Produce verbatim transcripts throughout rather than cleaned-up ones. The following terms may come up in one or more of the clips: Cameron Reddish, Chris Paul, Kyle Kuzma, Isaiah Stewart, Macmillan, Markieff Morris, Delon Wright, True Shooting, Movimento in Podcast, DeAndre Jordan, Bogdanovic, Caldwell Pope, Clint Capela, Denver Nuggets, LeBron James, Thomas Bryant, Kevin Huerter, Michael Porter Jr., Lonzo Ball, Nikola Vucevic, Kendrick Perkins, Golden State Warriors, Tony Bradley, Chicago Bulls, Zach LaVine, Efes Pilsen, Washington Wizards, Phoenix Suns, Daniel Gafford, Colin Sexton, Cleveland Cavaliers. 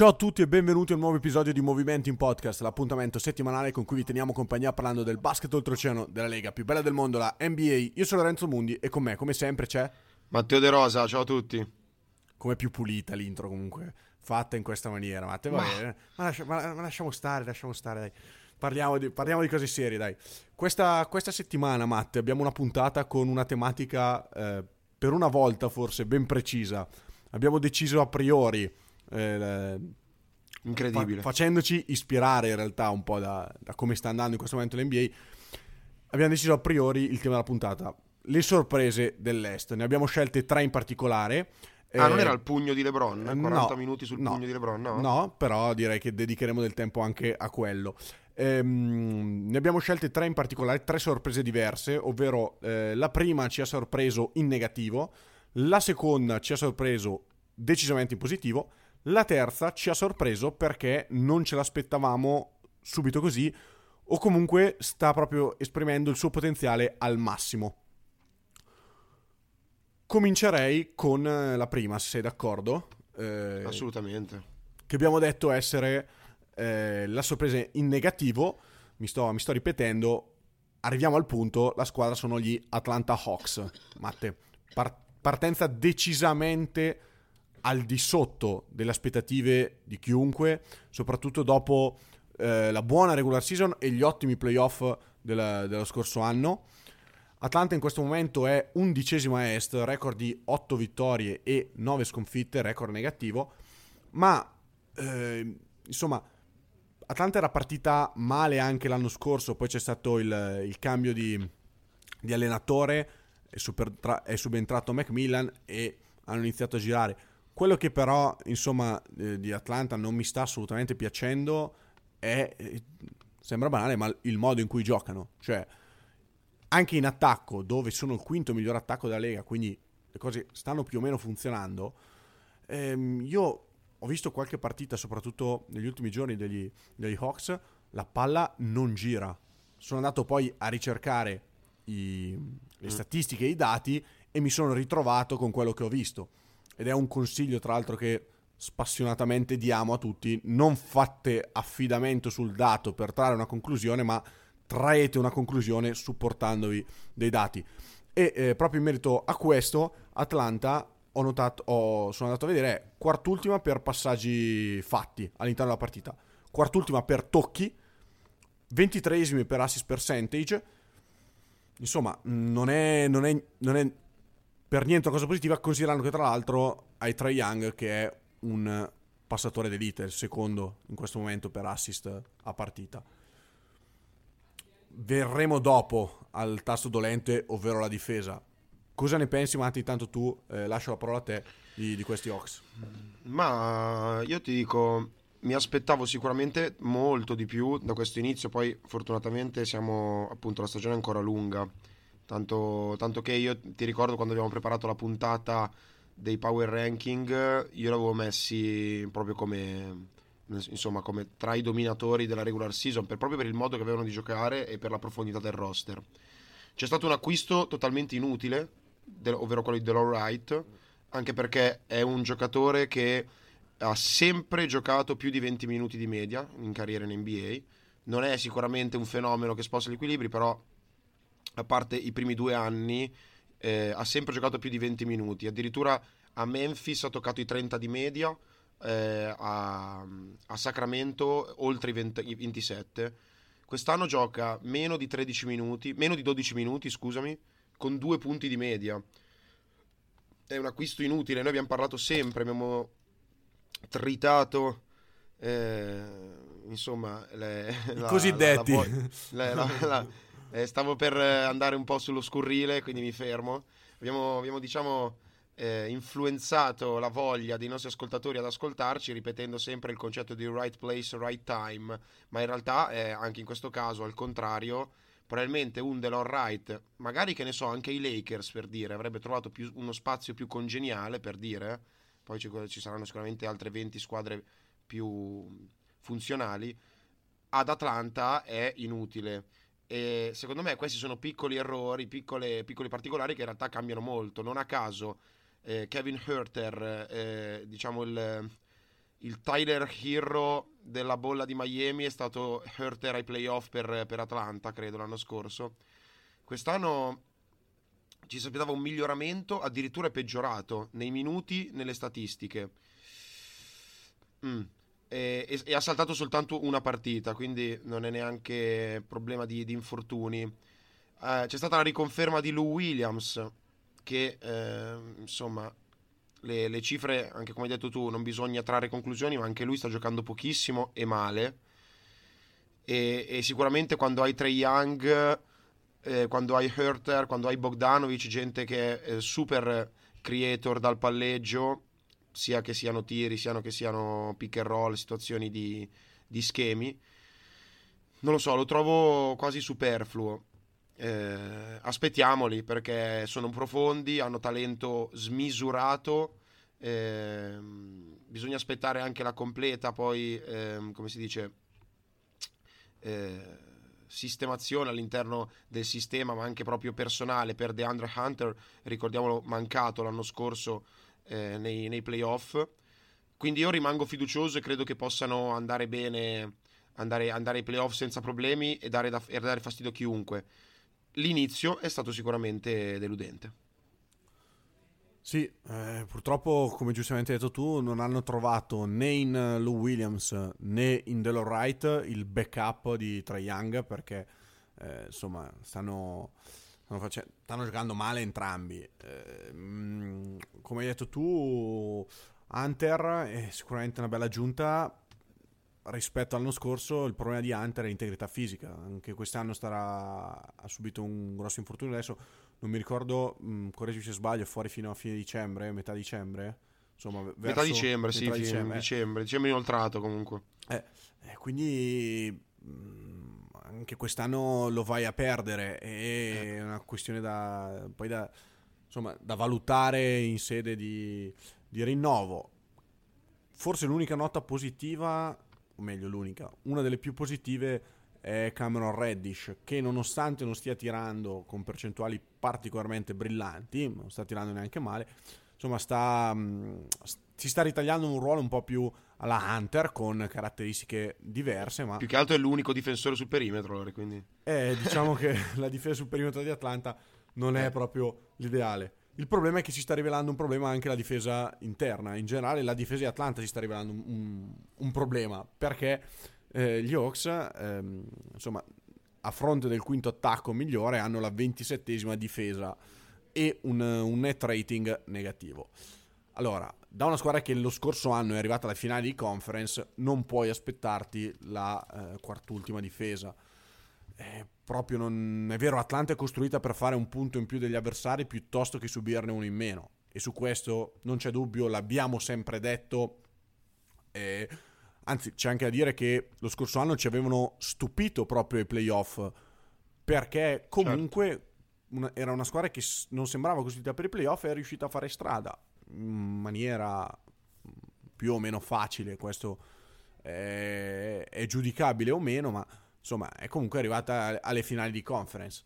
Ciao a tutti e benvenuti a un nuovo episodio di Movimento in Podcast, l'appuntamento settimanale con cui vi teniamo compagnia parlando del basket oltreoceano, della lega più bella del mondo, la N B A. Io sono Lorenzo Mundi e con me, come sempre, c'è Matteo De Rosa. Ciao a tutti. Come più pulita l'intro comunque, fatta in questa maniera, Matteo, ma... va ma, lascia, ma, ma lasciamo stare, lasciamo stare, dai. Parliamo di, parliamo di cose serie, dai. Questa, questa settimana, Matte, abbiamo una puntata con una tematica, eh, per una volta forse, ben precisa. Abbiamo deciso a priori... Eh, incredibile, fa- facendoci ispirare in realtà un po' da, da come sta andando in questo momento l'N B A, abbiamo deciso a priori il tema della puntata: le sorprese dell'Est. Ne abbiamo scelte tre in particolare. Ah, eh, non era il pugno di LeBron? quaranta no, minuti sul no, pugno di LeBron? No? no, però direi che dedicheremo del tempo anche a quello. Ehm, ne abbiamo scelte tre in particolare, tre sorprese diverse, ovvero eh, la prima ci ha sorpreso in negativo, la seconda ci ha sorpreso decisamente in positivo, la terza ci ha sorpreso perché non ce l'aspettavamo subito così, o comunque sta proprio esprimendo il suo potenziale al massimo. Comincerei con la prima, se sei d'accordo. Eh, Assolutamente. Che abbiamo detto essere eh, la sorpresa in negativo. Mi sto, mi sto ripetendo. Arriviamo al punto, la squadra sono gli Atlanta Hawks. Matte, par- partenza decisamente... al di sotto delle aspettative di chiunque, soprattutto dopo eh, la buona regular season e gli ottimi playoff della, dello scorso anno. Atlanta in questo momento è undicesima a est, record di otto vittorie e nove sconfitte, record negativo, ma eh, insomma Atlanta era partita male anche l'anno scorso, poi c'è stato il, il cambio di, di allenatore, è, super, è subentrato McMillan e hanno iniziato a girare. Quello che però, insomma, eh, di Atlanta non mi sta assolutamente piacendo è, eh, sembra banale, ma il modo in cui giocano. Cioè, anche in attacco, dove sono il quinto miglior attacco della Lega, quindi le cose stanno più o meno funzionando. Ehm, io ho visto qualche partita, soprattutto negli ultimi giorni, degli, degli Hawks, la palla non gira. Sono andato poi a ricercare i, le statistiche e i dati e mi sono ritrovato con quello che ho visto. Ed è un consiglio, tra l'altro, che spassionatamente diamo a tutti: non fate affidamento sul dato per trarre una conclusione, ma traete una conclusione supportandovi dei dati. E eh, proprio in merito a questo, Atlanta, ho notato, ho, sono andato a vedere, è quart'ultima per passaggi fatti all'interno della partita, quart'ultima per tocchi, ventitreesimi per assist percentage. Insomma, non è... Non è, non è per niente una cosa positiva, considerando che tra l'altro hai Trae Young, che è un passatore d'elite, il secondo in questo momento per assist a partita. Verremo dopo al tasto dolente, ovvero la difesa. Cosa ne pensi, Matti? Intanto tu, eh, lascio la parola a te, di, di questi Hawks. Ma io ti dico, mi aspettavo sicuramente molto di più da questo inizio, poi fortunatamente siamo, appunto, la stagione è ancora lunga. Tanto, tanto che io ti ricordo, quando abbiamo preparato la puntata dei Power Ranking, io l'avevo messi proprio come, insomma, come tra i dominatori della regular season, per, proprio per il modo che avevano di giocare e per la profondità del roster. C'è stato un acquisto totalmente inutile, del, ovvero quello di Delon Wright, anche perché è un giocatore che ha sempre giocato più di venti minuti di media in carriera in N B A. Non è sicuramente un fenomeno che sposta gli equilibri, però... a parte i primi due anni, eh, ha sempre giocato più di venti minuti. Addirittura a Memphis ha toccato i trenta di media, eh, a, a Sacramento oltre i, venti, i ventisette. Quest'anno gioca meno di tredici minuti, meno di dodici minuti, scusami, con due punti di media. È un acquisto inutile. Noi abbiamo parlato sempre, abbiamo tritato, eh, insomma, le, i la, cosiddetti. La, la, la, la, la, Eh, stavo per andare un po' sullo scurrile, quindi mi fermo. Abbiamo, abbiamo diciamo, eh, influenzato la voglia dei nostri ascoltatori ad ascoltarci, ripetendo sempre il concetto di right place, right time. Ma in realtà, eh, anche in questo caso, al contrario, probabilmente un Delon Wright, magari, che ne so, anche i Lakers, per dire, avrebbe trovato più, uno spazio più congeniale, per dire. Poi ci, ci saranno sicuramente altre venti squadre più funzionali. Ad Atlanta è inutile. E secondo me questi sono piccoli errori, piccole, piccoli particolari che in realtà cambiano molto. Non a caso eh, Kevin Huerter, eh, diciamo il, il Tyler Herro della bolla di Miami è stato Huerter ai playoff per, per Atlanta, credo, l'anno scorso. Quest'anno ci si aspettava un miglioramento, addirittura è peggiorato nei minuti, nelle statistiche. Mm. E, e, e ha saltato soltanto una partita, quindi non è neanche problema di, di infortuni. Eh, c'è stata la riconferma di Lou Williams, che eh, insomma... Le, le cifre, anche come hai detto tu, non bisogna trarre conclusioni, ma anche lui sta giocando pochissimo e male, e, e sicuramente quando hai Trae Young, eh, quando hai Huerter, quando hai Bogdanovic, gente che è super creator dal palleggio, sia che siano tiri, siano che siano pick and roll, situazioni di, di schemi, non lo so, lo trovo quasi superfluo. Eh, aspettiamoli, perché sono profondi, hanno talento smisurato, eh, bisogna aspettare anche la completa, poi eh, come si dice, eh, sistemazione all'interno del sistema, ma anche proprio personale per DeAndre Hunter, ricordiamolo, mancato l'anno scorso eh, nei, nei playoff. Quindi io rimango fiducioso e credo che possano andare bene, andare, andare ai playoff senza problemi e dare, da, e dare fastidio a chiunque. L'inizio è stato sicuramente deludente. Sì, eh, purtroppo, come giustamente hai detto tu, non hanno trovato né in Lou Williams né in Delon Wright il backup di Trae Young, perché eh, insomma stanno, stanno, facendo, stanno giocando male entrambi. Eh, mh, come hai detto tu, Hunter è sicuramente una bella aggiunta rispetto all'anno scorso. Il problema di Hunter è l'integrità fisica, anche quest'anno starà, ha subito un grosso infortunio, adesso non mi ricordo, correggimi se sbaglio, fuori fino a fine dicembre, metà dicembre, insomma verso metà dicembre, metà sì, dicembre, fine, eh. dicembre, dicembre inoltrato comunque, eh, eh, quindi mh, anche quest'anno lo vai a perdere, è eh. una questione da poi da insomma da valutare in sede di, di rinnovo. Forse l'unica nota positiva, o meglio l'unica, una delle più positive è Cameron Reddish, che nonostante non stia tirando con percentuali particolarmente brillanti, non sta tirando neanche male, insomma sta, si sta ritagliando un ruolo un po' più alla Hunter, con caratteristiche diverse, ma più che altro è l'unico difensore sul perimetro, quindi eh, diciamo che la difesa sul perimetro di Atlanta non è proprio l'ideale. Il problema è che si sta rivelando un problema anche la difesa interna. In generale la difesa di Atlanta si sta rivelando un, un, un problema, perché eh, gli Hawks, ehm, insomma, a fronte del quinto attacco migliore, hanno la ventisettesima difesa e un, un net rating negativo. Allora, da una squadra che lo scorso anno è arrivata alla finale di conference, non puoi aspettarti la eh, quart'ultima difesa. Eh, proprio non è vero, Atlanta è costruita per fare un punto in più degli avversari piuttosto che subirne uno in meno, e su questo non c'è dubbio, l'abbiamo sempre detto, eh, anzi c'è anche da dire che lo scorso anno ci avevano stupito proprio ai playoff, perché comunque certo. una, era una squadra che non sembrava costruita per i playoff e è riuscita a fare strada in maniera più o meno facile, questo è, è giudicabile o meno, ma insomma è comunque arrivata alle finali di conference,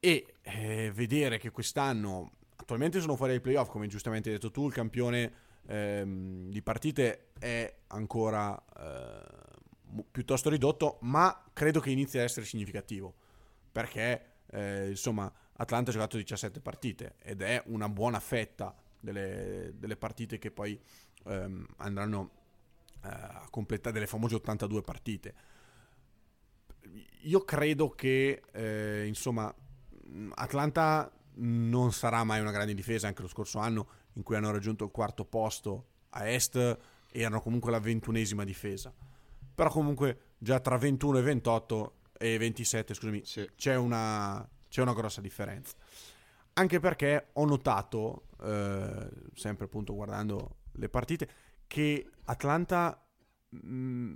e eh, vedere che quest'anno attualmente sono fuori dai playoff, come giustamente hai detto tu, il campione ehm, di partite è ancora eh, piuttosto ridotto, ma credo che inizi ad essere significativo, perché eh, insomma Atlanta ha giocato diciassette partite ed è una buona fetta delle, delle partite che poi ehm, andranno eh, a completare, delle famose ottantadue partite. Io credo che eh, insomma Atlanta non sarà mai una grande difesa, anche lo scorso anno in cui hanno raggiunto il quarto posto a est erano comunque la ventunesima difesa, però comunque già tra ventuno e ventotto e ventisette scusami sì. c'è una c'è una grossa differenza, anche perché ho notato eh, sempre appunto guardando le partite che Atlanta mh,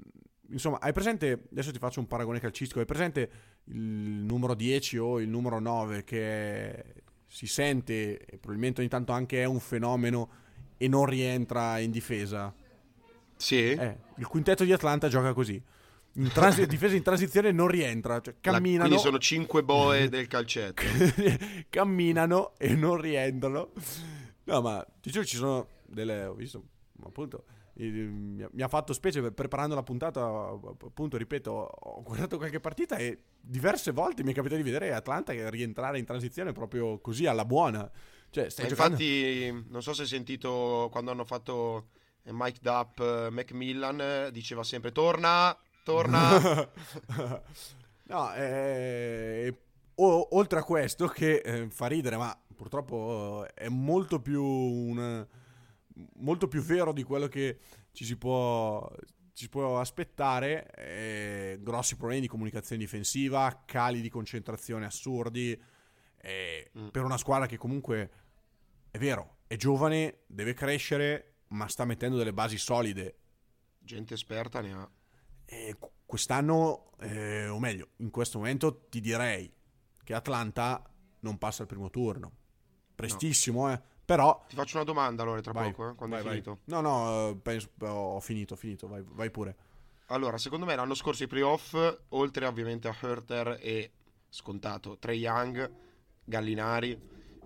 insomma, hai presente, adesso ti faccio un paragone calcistico, hai presente il numero dieci o il numero nove che si sente e probabilmente ogni tanto anche è un fenomeno e non rientra in difesa? Sì. Eh, il quintetto di Atlanta gioca così. In trans- difesa in transizione non rientra, cioè camminano. La, quindi sono cinque boe del calcetto. Camminano e non rientrano. No, ma ci sono delle, ho visto appunto mi ha fatto specie preparando la puntata, appunto, ripeto, ho guardato qualche partita e diverse volte mi è capitato di vedere Atlanta rientrare in transizione proprio così alla buona, cioè, stai giocando... Infatti non so se hai sentito quando hanno fatto Mike Dupp, Macmillan diceva sempre torna, torna. No, eh, o, oltre a questo che eh, fa ridere, ma purtroppo è molto più un molto più vero di quello che ci si può, ci si può aspettare, eh, grossi problemi di comunicazione difensiva, cali di concentrazione assurdi, eh, mm. per una squadra che comunque è vero, è giovane, deve crescere, ma sta mettendo delle basi solide, gente esperta ne ha, e quest'anno eh, o meglio in questo momento ti direi che Atlanta non passa al primo turno prestissimo, no. eh Però... Ti faccio una domanda allora tra vai, poco, eh, quando vai, è finito. Vai. No, no, penso, ho finito, ho finito, vai, vai pure. Allora, secondo me l'anno scorso i playoff, oltre ovviamente a Huerter e, scontato, Trae Young, Gallinari,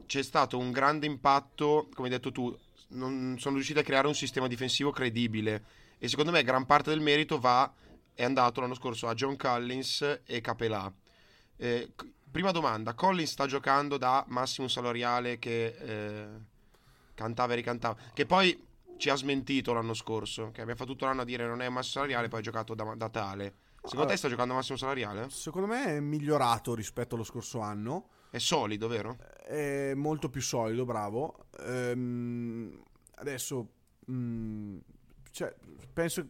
c'è stato un grande impatto, come hai detto tu, non sono riusciti a creare un sistema difensivo credibile e secondo me gran parte del merito va, è andato l'anno scorso a John Collins e Capela. Eh, prima domanda, Collins sta giocando da massimo salariale che eh, cantava e ricantava, che poi ci ha smentito l'anno scorso, che abbiamo fatto tutto l'anno a dire non è massimo salariale, poi ha giocato da, da tale. Secondo allora, te sta giocando a massimo salariale? Secondo me è migliorato rispetto allo scorso anno. È solido, vero? È molto più solido, bravo. Ehm, adesso, mh, cioè, penso...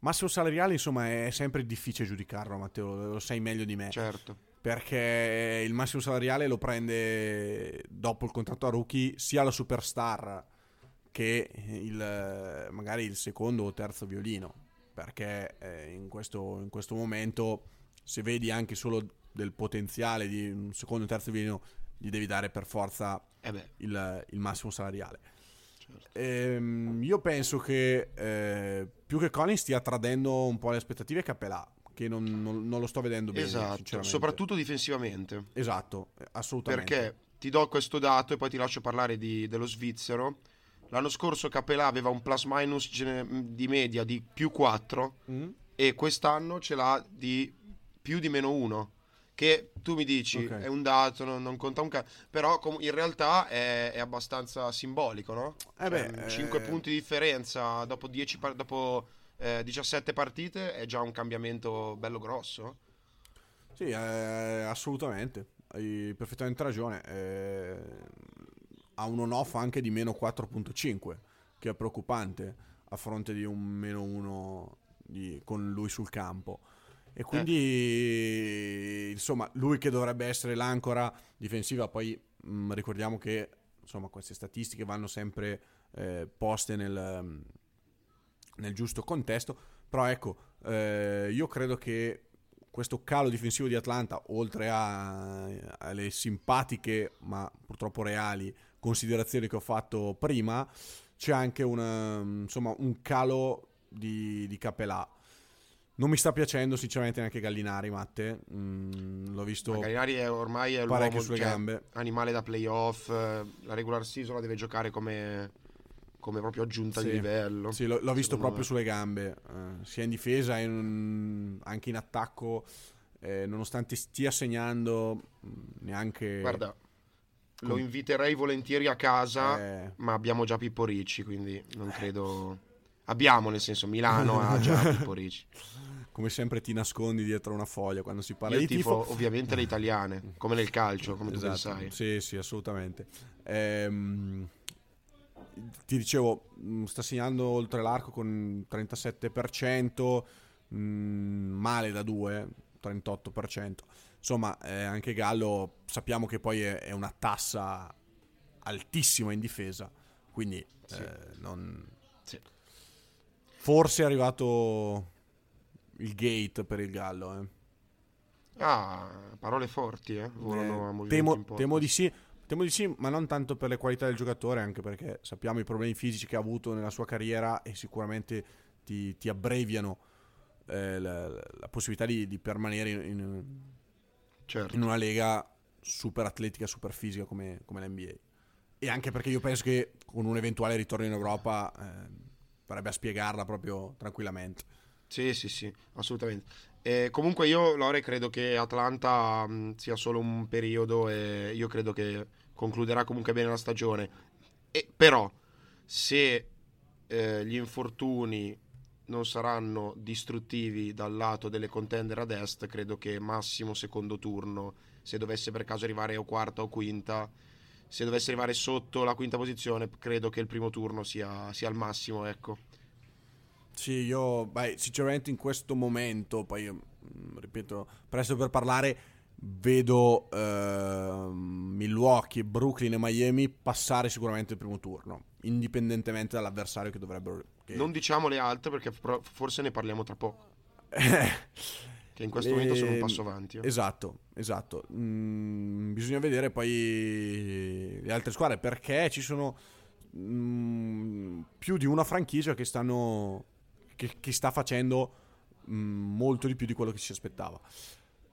Massimo salariale, insomma, è sempre difficile giudicarlo, Matteo, lo sai meglio di me. Certo. Perché il massimo salariale lo prende dopo il contratto a rookie sia la superstar che il, magari il secondo o terzo violino, perché in questo, in questo momento se vedi anche solo del potenziale di un secondo o terzo violino gli devi dare per forza eh il, il massimo salariale. Certo. Ehm, io penso che eh, più che Collins stia tradendo un po' le aspettative Capela, che non, non, non lo sto vedendo bene, esatto, soprattutto difensivamente, esatto, assolutamente, perché ti do questo dato e poi ti lascio parlare di, dello svizzero. L'anno scorso Capela aveva un plus minus di media di più quattro mm. e quest'anno ce l'ha di più di meno uno, che tu mi dici okay, è un dato, non, non conta un cazzo, però com- in realtà è, è abbastanza simbolico, no? Eh beh, cioè, eh... cinque punti di differenza dopo dieci par- dopo Eh, diciassette partite è già un cambiamento bello grosso. Sì, eh, assolutamente, hai perfettamente ragione, eh, ha un on-off anche di meno quattro virgola cinque, che è preoccupante a fronte di un meno uno di, con lui sul campo, e quindi eh. insomma lui che dovrebbe essere l'ancora difensiva, poi mh, ricordiamo che insomma queste statistiche vanno sempre eh, poste nel nel giusto contesto, però ecco, eh, io credo che questo calo difensivo di Atlanta, oltre a, alle simpatiche ma purtroppo reali considerazioni che ho fatto prima, c'è anche una, insomma, un calo di, di Capela. Non mi sta piacendo sinceramente neanche Gallinari, Matte, mm, l'ho visto, ma Gallinari è ormai è l'uomo sulle gambe, animale da playoff, la regular season la deve giocare come... come proprio aggiunta di sì, livello. Sì, l'ho, l'ho visto proprio me. sulle gambe, eh, sia in difesa, in, anche in attacco, eh, nonostante stia segnando neanche... Guarda, con... lo inviterei volentieri a casa, eh... ma abbiamo già Pippo Ricci, quindi non credo... Abbiamo, nel senso, Milano ha già Pippo Ricci. Come sempre ti nascondi dietro una foglia quando si parla Io di tifo. tifo. Ovviamente le italiane, come nel calcio, come esatto, tu sai. Sì, sì, assolutamente. Ehm... Ti dicevo, sta segnando oltre l'arco con trentasette per cento, mh, male da due, trentotto per cento. Insomma, eh, anche Gallo sappiamo che poi è, è una tassa altissima in difesa, quindi sì. eh, non... sì. Forse è arrivato il gate per il Gallo. Eh. Ah, parole forti, eh. eh temo, temo di sì. Temo di sì, ma non tanto per le qualità del giocatore, anche perché sappiamo i problemi fisici che ha avuto nella sua carriera e sicuramente ti, ti abbreviano eh, la, la possibilità di, di permanere in, certo. in una lega super atletica, super fisica come, come l'N B A. E anche perché io penso che con un eventuale ritorno in Europa eh, farebbe a spiegarla proprio tranquillamente. Sì, sì, sì, assolutamente. E comunque io, Lore, credo che Atlanta mh, sia solo un periodo e io credo che concluderà comunque bene la stagione. E, però, se eh, gli infortuni non saranno distruttivi dal lato delle contender ad est, credo che massimo secondo turno, se dovesse per caso arrivare o quarta o quinta, se dovesse arrivare sotto la quinta posizione, credo che il primo turno sia, sia al massimo, ecco. Sì, io beh, sinceramente in questo momento, poi io, ripeto, presto per parlare, vedo eh, Milwaukee, Brooklyn e Miami passare sicuramente il primo turno, indipendentemente dall'avversario che dovrebbero... Che... Non diciamo le altre perché forse ne parliamo tra poco. Che in questo e... momento sono un passo avanti. Eh. Esatto, esatto. Mm, bisogna vedere poi le altre squadre perché ci sono mm, più di una franchigia che stanno che, che sta facendo mm, molto di più di quello che si aspettava.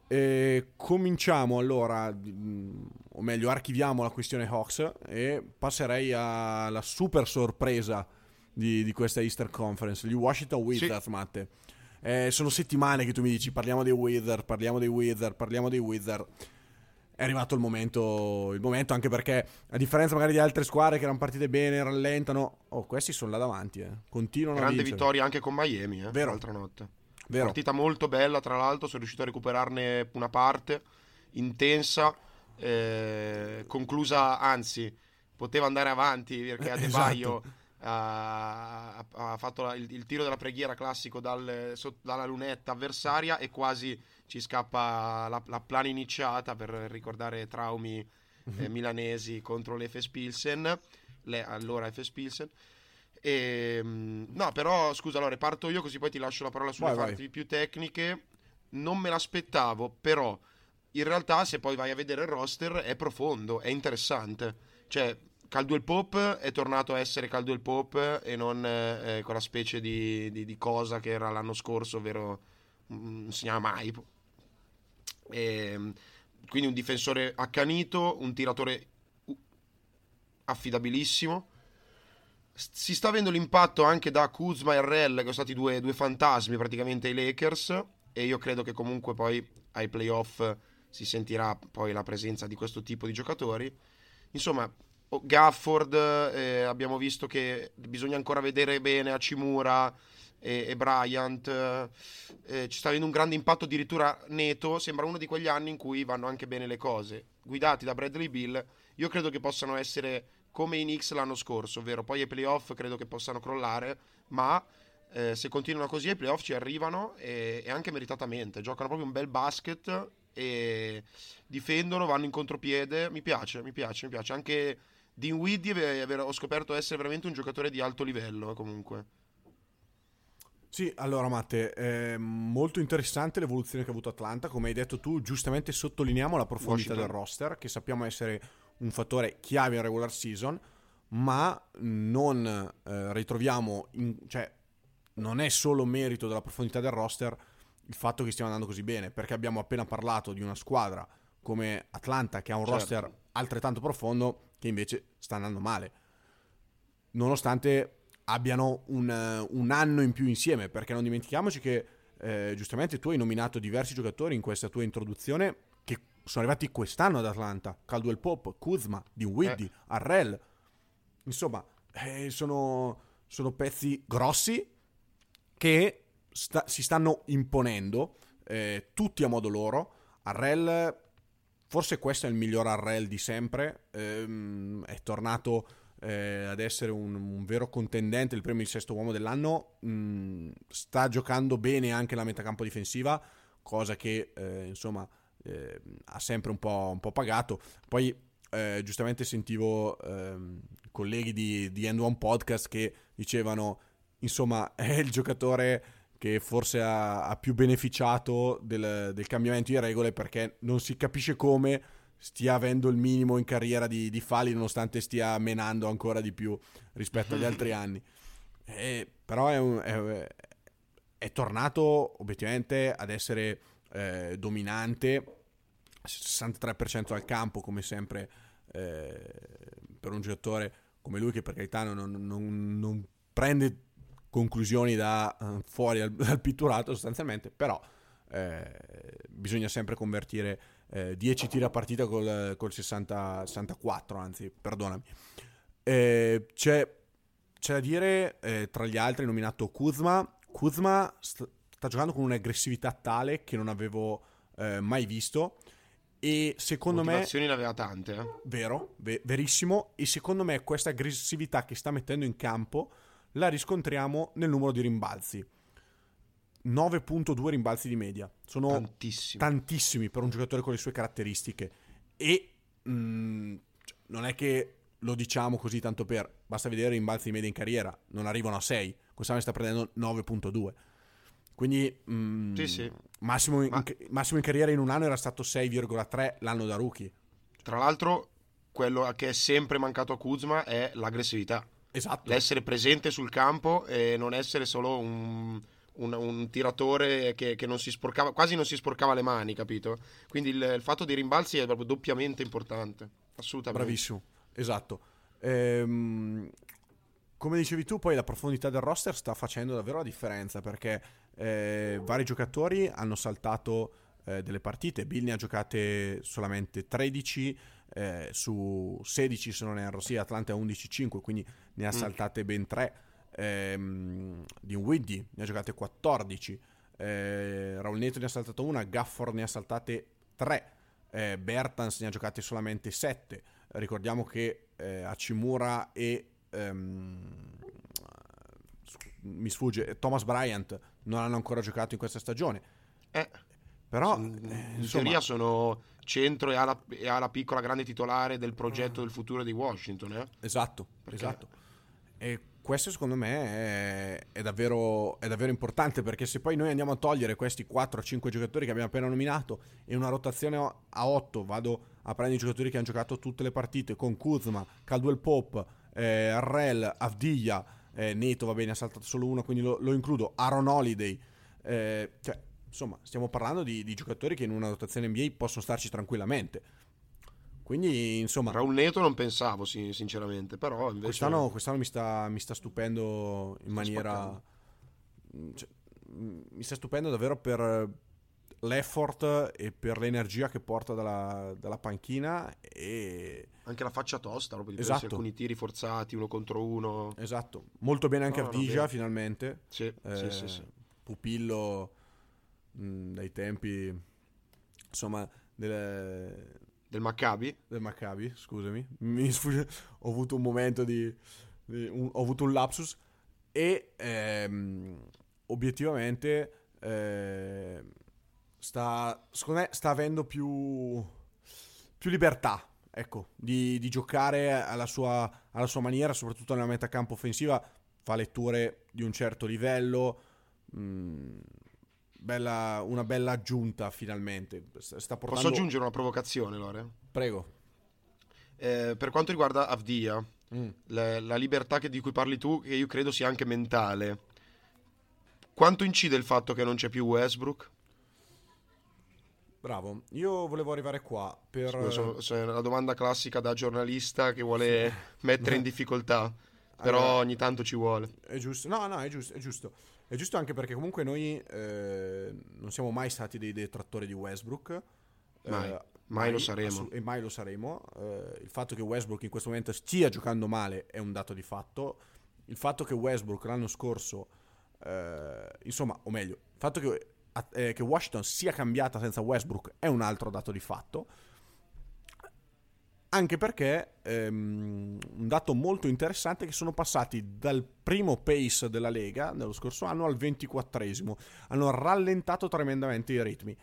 E cominciamo allora, o meglio archiviamo la questione Hawks e passerei alla super sorpresa di, di questa Eastern Conference, gli Washington Wizards, sì. Matte, eh, sono settimane che tu mi dici parliamo dei Wizards, parliamo dei Wizards, parliamo dei Wizards, è arrivato il momento, il momento anche perché a differenza magari di altre squadre che erano partite bene, rallentano, oh questi sono là davanti, eh. continuano grande a vincere. Vittoria anche con Miami, eh, vero, l'altra notte. Vero. Partita molto bella, tra l'altro sono riuscito a recuperarne una parte intensa, eh, conclusa, anzi poteva andare avanti perché Adebayo esatto. ha, ha fatto la, il, il tiro della preghiera classico dal, so, dalla lunetta avversaria e quasi ci scappa la, la planiniciata per ricordare traumi eh, milanesi contro l'Efes Pilsen, le, allora Efes Pilsen. E, no, però scusa, allora parto io così poi ti lascio la parola sulle vai, parti vai. più tecniche. Non me l'aspettavo, però in realtà se poi vai a vedere il roster è profondo, è interessante. Cioè Caldwell Pope è tornato a essere Caldwell Pope e non eh, quella specie di, di, di cosa che era l'anno scorso, ovvero non si chiama mai. E, quindi un difensore accanito, un tiratore affidabilissimo. Si sta avendo l'impatto anche da Kuzma e Harrell, che sono stati due, due fantasmi praticamente ai Lakers, e io credo che comunque poi ai playoff si sentirà poi la presenza di questo tipo di giocatori. Insomma, Gafford, eh, abbiamo visto che bisogna ancora vedere bene Hachimura e, e Bryant, eh, ci sta avendo un grande impatto addirittura Neto, sembra uno di quegli anni in cui vanno anche bene le cose, guidati da Bradley Beal. Io credo che possano essere come i Knicks l'anno scorso, ovvero poi ai playoff credo che possano crollare, ma eh, se continuano così ai playoff ci arrivano e, e anche meritatamente, giocano proprio un bel basket e difendono, vanno in contropiede, mi piace, mi piace, mi piace. Anche Dinwiddie ho scoperto essere veramente un giocatore di alto livello comunque. Sì, allora Matte, è molto interessante l'evoluzione che ha avuto Atlanta, come hai detto tu, giustamente sottolineiamo la profondità Washington. Del roster, che sappiamo essere un fattore chiave in regular season, ma non eh, ritroviamo, in, cioè non è solo merito della profondità del roster il fatto che stiamo andando così bene, perché abbiamo appena parlato di una squadra come Atlanta che ha un certo. roster altrettanto profondo che invece sta andando male, nonostante abbiano un, un anno in più insieme, perché non dimentichiamoci che eh, giustamente tu hai nominato diversi giocatori in questa tua introduzione che sono arrivati quest'anno ad Atlanta: Caldwell Pope, Kuzma, Dinwiddie, eh. Harrell. Insomma, eh, sono, sono pezzi grossi che sta, si stanno imponendo, eh, tutti a modo loro. Harrell, forse questo è il miglior Harrell di sempre, ehm, è tornato eh, ad essere un, un vero contendente, il premio di sesto uomo dell'anno, mh, sta giocando bene anche la metacampo difensiva, cosa che eh, insomma... Eh, ha sempre un po', un po' pagato. Poi eh, giustamente sentivo eh, colleghi di, di End One Podcast che dicevano insomma è il giocatore che forse ha, ha più beneficiato del, del cambiamento di regole, perché non si capisce come stia avendo il minimo in carriera di, di falli nonostante stia menando ancora di più rispetto agli altri anni, eh, però è, un, è, è tornato obiettivamente ad essere Eh, dominante, sessantatré per cento dal campo come sempre, eh, per un giocatore come lui che per carità non, non, non prende conclusioni da uh, fuori al, dal pitturato sostanzialmente, però eh, bisogna sempre convertire eh, dieci tiri a partita col, col sessanta, sessantaquattro, anzi perdonami. Eh, c'è, c'è da dire, eh, tra gli altri, nominato Kuzma. Kuzma st- sta giocando con un'aggressività tale che non avevo eh, mai visto. E secondo me motivazioni ne aveva tante, eh? Vero, ve- verissimo. E secondo me questa aggressività che sta mettendo in campo la riscontriamo nel numero di rimbalzi. nove virgola due rimbalzi di media. Sono tantissimi, tantissimi per un giocatore con le sue caratteristiche. E mh, non è che lo diciamo così tanto per, basta vedere i rimbalzi di media in carriera, non arrivano a sei. Quest'anno sta prendendo nove virgola due. Quindi mh, sì, sì. Massimo, in, Ma... massimo in carriera in un anno era stato sei virgola tre l'anno da rookie. Tra l'altro quello che è sempre mancato a Kuzma è l'aggressività. Esatto. L'essere presente sul campo e non essere solo un, un, un tiratore che, che non si sporcava, quasi non si sporcava le mani, capito? Quindi il, il fatto dei rimbalzi è proprio doppiamente importante. Assolutamente. Bravissimo, esatto. Ehm, come dicevi tu, poi la profondità del roster sta facendo davvero la differenza, perché eh, vari giocatori hanno saltato eh, delle partite. Bill ne ha giocate solamente tredici eh, su sedici, se non erro. Sì, Atlanta è undici cinque, quindi ne ha saltate ben tre. Ehm, Dinwiddie ne ha giocate quattordici, eh, Raul Neto ne ha saltato una, Gafford ne ha saltate tre, eh, Bertans ne ha giocate solamente sette. Ricordiamo che eh, Hachimura e Um, mi sfugge Thomas Bryant non hanno ancora giocato in questa stagione, eh, però in, eh, in teoria sono centro e ala, e ala piccola grande titolare del progetto del futuro di Washington, eh? Esatto. Perché? Esatto. E questo secondo me è, è, davvero, è davvero importante, perché se poi noi andiamo a togliere questi quattro cinque giocatori che abbiamo appena nominato e una rotazione a otto, vado a prendere i giocatori che hanno giocato tutte le partite con Kuzma, Caldwell Pope, Eh, Harrell, Avdija, eh, Neto va bene, ha saltato solo uno quindi lo, lo includo, Aaron Holiday, eh, cioè insomma stiamo parlando di, di giocatori che in una rotazione N B A possono starci tranquillamente, quindi insomma Raul Neto non pensavo sì, sinceramente, però invece quest'anno, quest'anno mi, sta, mi sta stupendo in sta maniera cioè, mi sta stupendo davvero per l'effort e per l'energia che porta dalla, dalla panchina, e anche la faccia tosta proprio di esatto. Alcuni tiri forzati uno contro uno, esatto, molto bene anche no, Avdija finalmente sì, eh, sì, sì, sì. Pupillo mh, dai tempi insomma delle... del Maccabi del Maccabi scusami mi sfugge, ho avuto un momento di, di un, ho avuto un lapsus e ehm, obiettivamente ehm, sta, secondo me sta avendo più, più libertà, ecco, di, di giocare alla sua, alla sua maniera, soprattutto nella metà campo offensiva, fa letture di un certo livello, mh, bella, una bella aggiunta finalmente. Sta portando... Posso aggiungere una provocazione, Lore? Prego. Eh, per quanto riguarda Avdija, mm. la, la libertà che, di cui parli tu, che io credo sia anche mentale, quanto incide il fatto che non c'è più Westbrook? Bravo, io volevo arrivare qua per... Scusa, cioè, la domanda classica da giornalista che vuole sì. mettere in difficoltà, però allora, ogni tanto ci vuole. È giusto, no, no, è giusto, è giusto, è giusto anche perché comunque noi eh, non siamo mai stati dei detrattori di Westbrook. Mai, eh, mai, mai lo saremo. Assu- e mai lo saremo. Eh, il fatto che Westbrook in questo momento stia giocando male è un dato di fatto. Il fatto che Westbrook l'anno scorso, eh, insomma, o meglio, il fatto che... che Washington sia cambiata senza Westbrook è un altro dato di fatto, anche perché ehm, un dato molto interessante è che sono passati dal primo pace della Lega nello scorso anno al ventiquattresimo, hanno rallentato tremendamente i ritmi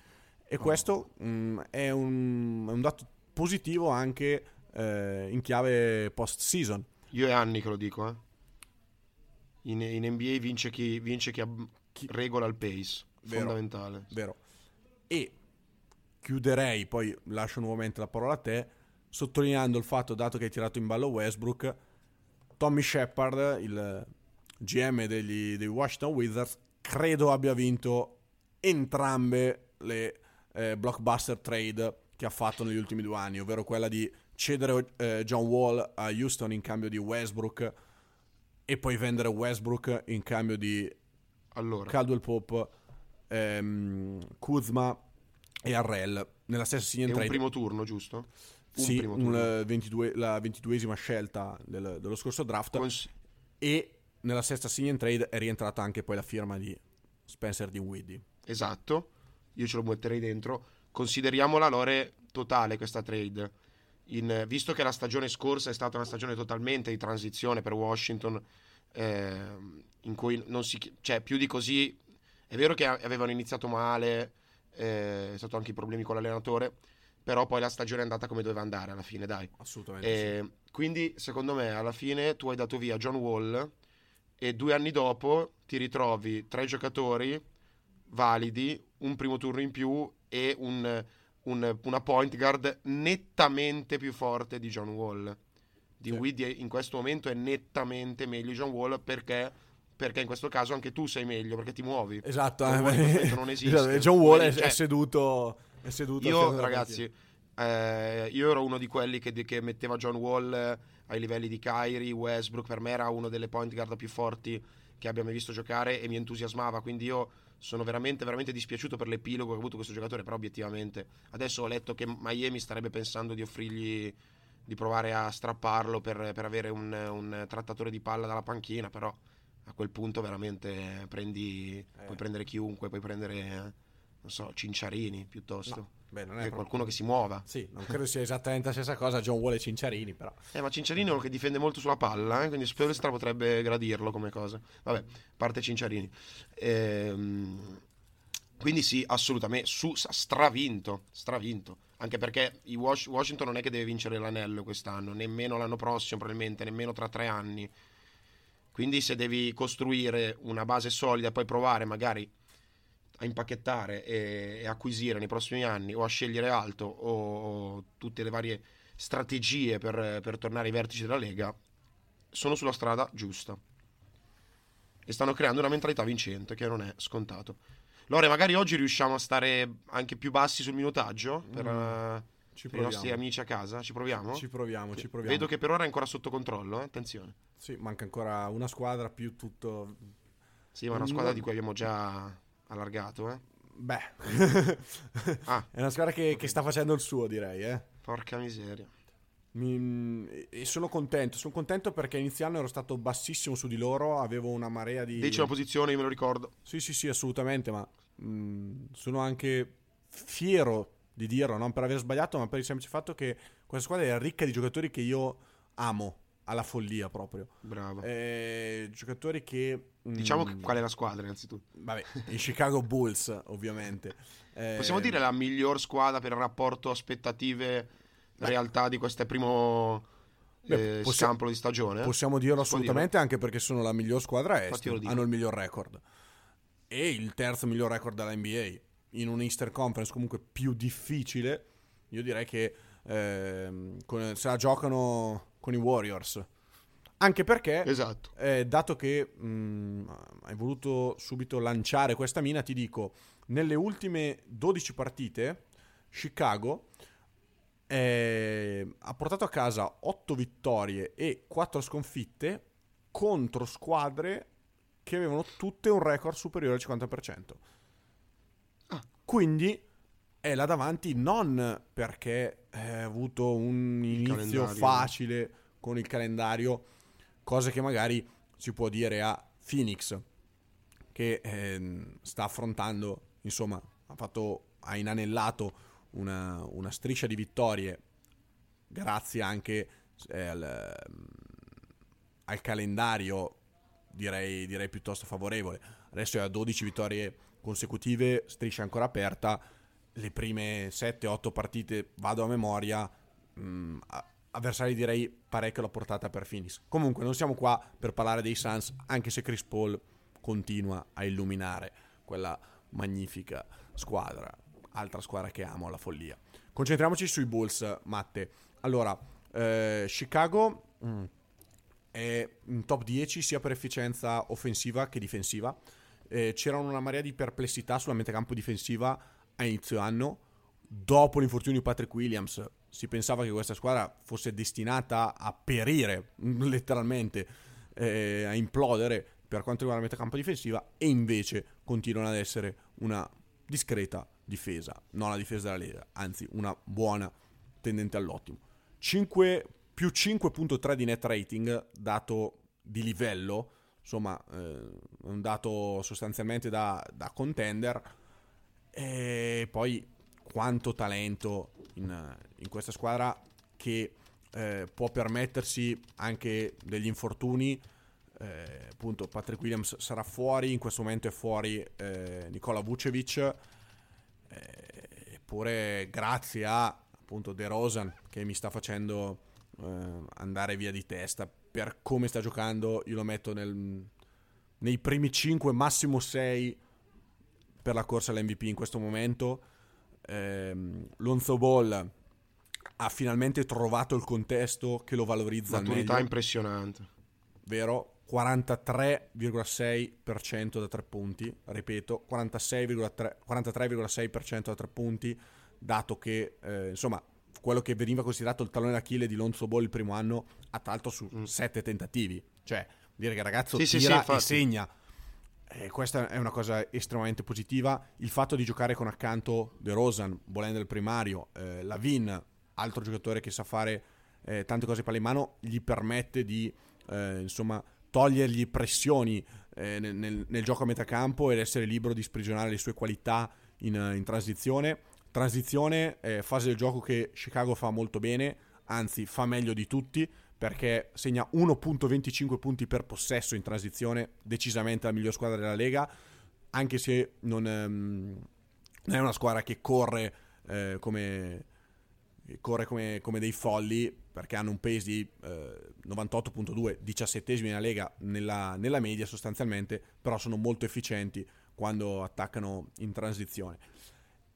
e oh. questo mh, è, un, è un dato positivo anche eh, in chiave post season. Io è anni che lo dico, eh. in, in N B A vince chi, vince chi, ab- chi regola il pace. Vero, fondamentale, vero. E chiuderei, poi lascio nuovamente la parola a te, sottolineando il fatto, dato che hai tirato in ballo Westbrook, Tommy Shepard, il G M degli, dei Washington Wizards, credo abbia vinto entrambe le eh, blockbuster trade che ha fatto negli ultimi due anni, ovvero quella di cedere eh, John Wall a Houston in cambio di Westbrook e poi vendere Westbrook in cambio di allora. Caldwell Pope, ehm, Kuzma e Harrell nella stessa sign trade. È un primo turno, giusto? Un sì, primo turno. Un ventidue, la ventiduesima scelta del, dello scorso draft. Cons- e nella stessa sign trade è rientrata anche poi la firma di Spencer Dinwiddie. Esatto, io ce lo metterei dentro. Consideriamola Lore totale questa trade. In, visto che la stagione scorsa è stata una stagione totalmente di transizione per Washington, eh, in cui non si, cioè più di così, è vero che avevano iniziato male, eh, è stato anche i problemi con l'allenatore, però poi la stagione è andata come doveva andare alla fine, dai. Assolutamente. Eh, sì. Quindi secondo me alla fine tu hai dato via John Wall e due anni dopo ti ritrovi tre giocatori validi, un primo turno in più e un una point guard nettamente più forte di John Wall. Dinwiddie sì. in questo momento è nettamente meglio di John Wall, perché, perché in questo caso anche tu sei meglio, perché ti muovi. Esatto, John Wall, non esiste. John Wall è, cioè, è seduto è seduto io ragazzi eh, io ero uno di quelli che, che metteva John Wall ai livelli di Kyrie, Westbrook. Per me era uno delle point guard più forti che abbia mai visto giocare e mi entusiasmava, quindi io sono veramente veramente dispiaciuto per l'epilogo che ha avuto questo giocatore, però obiettivamente adesso ho letto che Miami starebbe pensando di offrirgli, di provare a strapparlo per, per avere un, un trattatore di palla dalla panchina, però a quel punto veramente prendi eh. puoi prendere chiunque, puoi prendere non so, Cinciarini piuttosto. No. Beh, non è proprio... qualcuno che si muova. Sì, non credo sia esattamente la stessa cosa. John Wall e Cinciarini, però. Eh, ma Cinciarini è uno che difende molto sulla palla, eh? Quindi Spolstra potrebbe gradirlo come cosa. Vabbè, parte Cinciarini. Ehm, quindi sì, assolutamente. Su, stravinto, stravinto. Anche perché i Was- Washington non è che deve vincere l'anello quest'anno, nemmeno l'anno prossimo probabilmente, nemmeno tra tre anni. Quindi se devi costruire una base solida e poi provare magari a impacchettare e, e acquisire nei prossimi anni, o a scegliere alto, o, o tutte le varie strategie per, per tornare ai vertici della Lega, sono sulla strada giusta e stanno creando una mentalità vincente, che non è scontato. Lore, magari oggi riusciamo a stare anche più bassi sul minutaggio per, mm, ci per i nostri amici a casa. Ci proviamo? Ci proviamo, ci proviamo. Vedo che per ora è ancora sotto controllo, eh? Attenzione. Sì, manca ancora una squadra più tutto... Sì, ma una squadra di cui abbiamo già... allargato, eh? Beh, ah, è una squadra che, che sta facendo il suo, direi, eh? Porca miseria. Mi, e sono contento, sono contento perché inizialmente ero stato bassissimo su di loro, avevo una marea di... Decima posizione, io me lo ricordo. Sì, sì, sì, assolutamente, ma mh, sono anche fiero di dirlo, non per aver sbagliato, ma per il semplice fatto che questa squadra è ricca di giocatori che io amo. Alla follia proprio. Bravo. Eh, giocatori che... Diciamo mh, che qual è la squadra innanzitutto. Vabbè, i Chicago Bulls ovviamente. Eh, Possiamo dire la miglior squadra per il rapporto aspettative beh, realtà di questo primo beh, eh, possi- scampolo di stagione. Eh? Possiamo dirlo si assolutamente dire. Anche perché sono la miglior squadra est, hanno il miglior record. E il terzo miglior record della N B A. In un Eastern Conference comunque più difficile. Io direi che eh, con, se la giocano... con i Warriors, anche perché esatto. eh, dato che mh, hai voluto subito lanciare questa mina, ti dico, nelle ultime dodici partite Chicago eh, ha portato a casa otto vittorie e quattro sconfitte contro squadre che avevano tutte un record superiore al cinquanta per cento. ah. Quindi è là davanti, non perché ha avuto un inizio facile con il calendario, cosa che magari si può dire a Phoenix, che eh, sta affrontando, insomma, ha fatto, ha inanellato una, una striscia di vittorie grazie anche eh, al, al calendario direi, direi piuttosto favorevole. Adesso è a dodici vittorie consecutive, striscia ancora aperta. Le prime sette otto partite, vado a memoria, mh, avversari direi parecchio la portata per Phoenix. Comunque non siamo qua per parlare dei Suns, anche se Chris Paul continua a illuminare quella magnifica squadra, altra squadra che amo alla follia. Concentriamoci sui Bulls, Matte. Allora, eh, Chicago mh, è in top dieci sia per efficienza offensiva che difensiva. Eh, c'erano una marea di perplessità sulla metacampo difensiva a inizio anno, dopo l'infortunio di Patrick Williams, si pensava che questa squadra fosse destinata a perire letteralmente eh, a implodere per quanto riguarda la metà campo difensiva, e invece continuano ad essere una discreta difesa, non la difesa della Lega, anzi una buona tendente all'ottimo. cinque più cinque virgola tre di net rating, dato di livello, insomma eh, un dato sostanzialmente da, da contender. E poi quanto talento in, in questa squadra che eh, può permettersi anche degli infortuni. Eh, appunto Patrick Williams sarà fuori, in questo momento è fuori eh, Nikola Vucevic, eh, eppure grazie a appunto De Rosa, che mi sta facendo eh, andare via di testa per come sta giocando, io lo metto nel, nei primi cinque, massimo sei per la corsa all'emme vu pi in questo momento. eh, Lonzo Ball ha finalmente trovato il contesto che lo valorizza al meglio, maturità impressionante, vero? quarantatré virgola sei percento da tre punti, ripeto, quarantasei virgola tre, quarantatré virgola sei percento da tre punti, dato che, eh, insomma, quello che veniva considerato il tallone d'Achille di Lonzo Ball il primo anno, ha tratto su mm. sette tentativi, cioè dire che il ragazzo sì, tira sì, sì, e segna, e questa è una cosa estremamente positiva. Il fatto di giocare con accanto De Rozan, volendo il primario, eh, Lavin, altro giocatore che sa fare eh, tante cose palle in mano, gli permette di, eh, insomma, togliergli pressioni eh, nel, nel, nel gioco a metà campo ed essere libero di sprigionare le sue qualità in, in transizione. Transizione, eh, fase del gioco che Chicago fa molto bene, anzi fa meglio di tutti, perché segna uno virgola venticinque punti per possesso in transizione, decisamente la miglior squadra della Lega, anche se non, ehm, non è una squadra che corre eh, come... corre come, come dei folli, perché hanno un pace di eh, novantotto virgola due, diciassettesimi nella Lega nella, nella media sostanzialmente, però sono molto efficienti quando attaccano in transizione.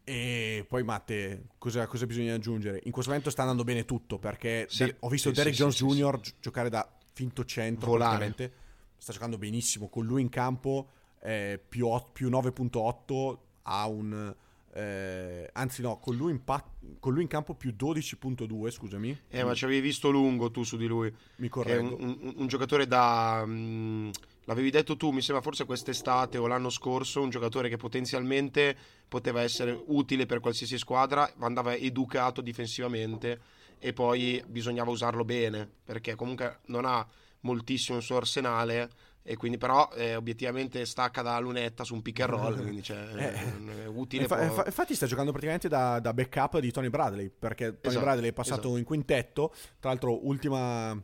E poi Matte, cosa, cosa bisogna aggiungere? In questo momento sta andando bene tutto, perché sì, de- ho visto sì, Derrick sì, Jones sì, Junior Sì, sì. giocare da finto centro, praticamente sta giocando benissimo, con lui in campo eh, più, più nove virgola otto, ha un... Eh, anzi no, con lui, in pa- con lui in campo più dodici virgola due, scusami. Eh, ma ci avevi visto lungo tu su di lui. Mi correggo. È un, un, un giocatore da... Mh, l'avevi detto tu, mi sembra forse quest'estate o l'anno scorso, un giocatore che potenzialmente poteva essere utile per qualsiasi squadra, andava educato difensivamente e poi bisognava usarlo bene, perché comunque non ha moltissimo il suo arsenale, e quindi però eh, obiettivamente stacca da lunetta su un pick and roll, quindi cioè, eh, è utile. Infa- può... infatti sta giocando praticamente da, da backup di Tony Bradley, perché Tony esatto, Bradley è passato esatto. in quintetto. Tra l'altro ultima,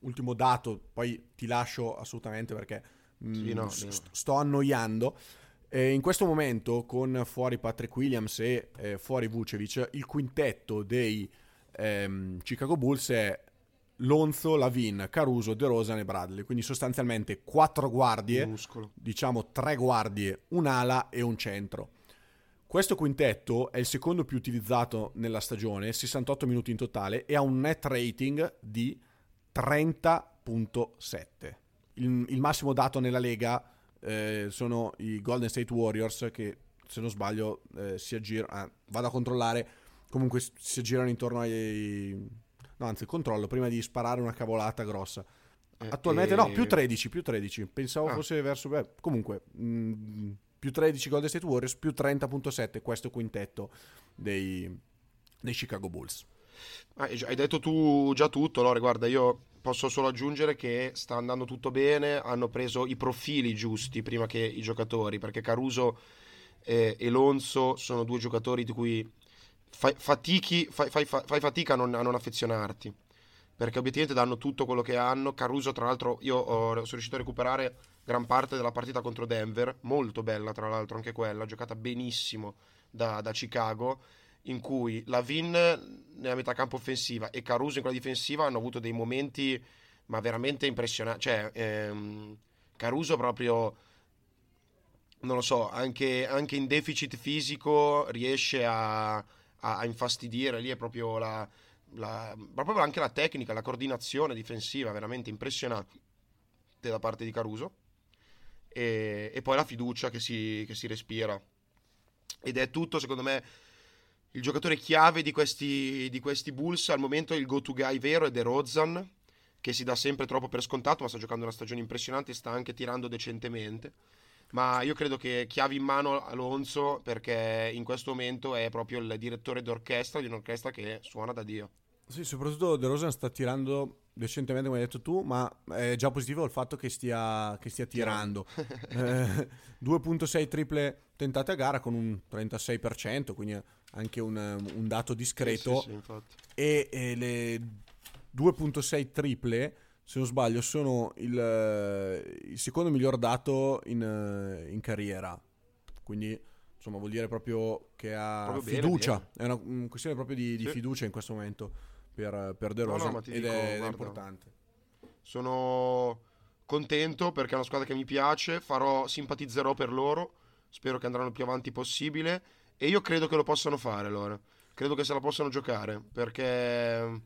ultimo dato, poi ti lascio assolutamente perché mh, sì, no, s- no. sto annoiando. Eh, in questo momento con fuori Patrick Williams e eh, fuori Vucevic, il quintetto dei ehm, Chicago Bulls è Lonzo, Lavin, Caruso, De Rosa e Bradley, quindi sostanzialmente quattro guardie, diciamo tre guardie, un'ala e un centro. Questo quintetto è il secondo più utilizzato nella stagione, sessantotto minuti in totale, e ha un net rating di trenta virgola sette. Il, il massimo dato nella Lega eh, sono i Golden State Warriors, che se non sbaglio eh, si aggirano, ah, vado a controllare, comunque si aggirano intorno ai... No, anzi, controllo prima di sparare una cavolata grossa. Attualmente, eh, no, più tredici, più tredici. Pensavo ah. fosse verso... Beh, comunque, mh, più tredici Golden State Warriors, più trenta virgola sette questo quintetto dei, dei Chicago Bulls. Ah, hai detto tu già tutto, Lore, guarda, io posso solo aggiungere che sta andando tutto bene, hanno preso i profili giusti prima che i giocatori, perché Caruso eh, e Lonzo sono due giocatori di cui... Fai, fatichi, fai, fai, fai fatica a non, a non affezionarti, perché obiettivamente danno tutto quello che hanno. Caruso, tra l'altro, io ho, sono riuscito a recuperare gran parte della partita contro Denver, molto bella tra l'altro anche quella, giocata benissimo da, da Chicago, in cui Lavin nella metà campo offensiva e Caruso in quella difensiva hanno avuto dei momenti ma veramente impressionanti, cioè ehm, Caruso proprio... non lo so, anche, anche in deficit fisico riesce a a infastidire, lì è proprio la, la proprio anche la tecnica, la coordinazione difensiva veramente impressionante da parte di Caruso, e, e poi la fiducia che si, che si respira, ed è tutto secondo me il giocatore chiave di questi, di questi Bulls al momento. Il go to guy vero è DeRozan, che si dà sempre troppo per scontato, ma sta giocando una stagione impressionante e sta anche tirando decentemente. Ma io credo che chiavi in mano Alonso, perché in questo momento è proprio il direttore d'orchestra di un'orchestra che suona da Dio. Sì, soprattutto De Rosa sta tirando decentemente, come hai detto tu, ma è già positivo il fatto che stia, che stia tirando. eh, due virgola sei triple tentate a gara con un trentasei per cento, quindi anche un, un dato discreto. Sì, sì, sì, infatti. E, e le due virgola sei triple, se non sbaglio, sono il, il secondo miglior dato in, in carriera. Quindi, insomma, vuol dire proprio che ha proprio fiducia. Bene, bene. È una, una questione proprio di, di sì. fiducia in questo momento per, per De Rosa, no, no, ed dico, è guarda, importante. Sono contento perché è una squadra che mi piace, farò simpatizzerò per loro, spero che andranno più avanti possibile e io credo che lo possano fare, allora. Credo che se la possano giocare perché,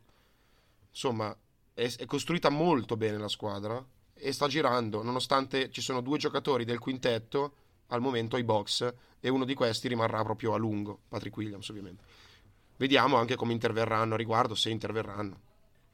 insomma, è costruita molto bene la squadra e sta girando, nonostante ci sono due giocatori del quintetto al momento ai box e uno di questi rimarrà proprio a lungo, Patrick Williams ovviamente. Vediamo anche come interverranno a riguardo, se interverranno.